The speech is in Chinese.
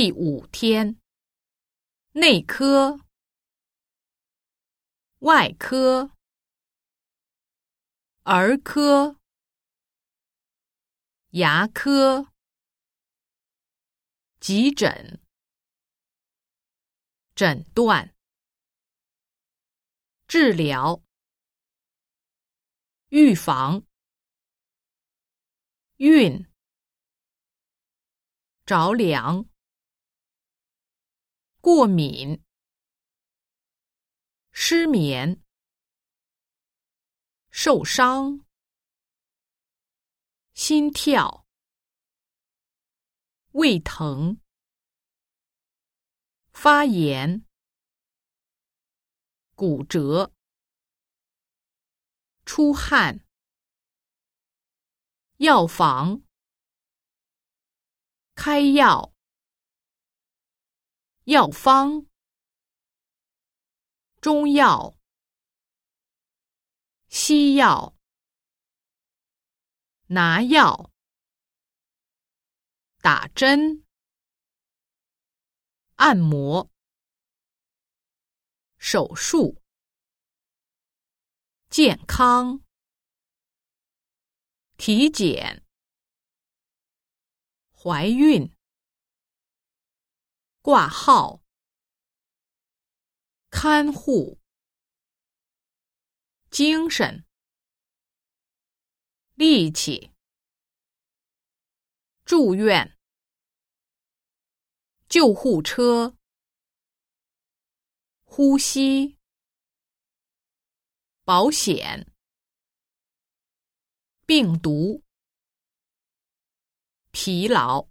第五天，内科、外科、儿科、牙科、急诊、诊断、治疗、预防、运、着凉、过敏、失眠、受伤、心跳、胃疼、发炎、骨折、出汗、药房、开药、药方、中药、西药、拿药、打针、按摩、手术、健康、体检、怀孕、挂号、看护、精神、力气、住院、救护车、呼吸、保险、病毒、疲劳。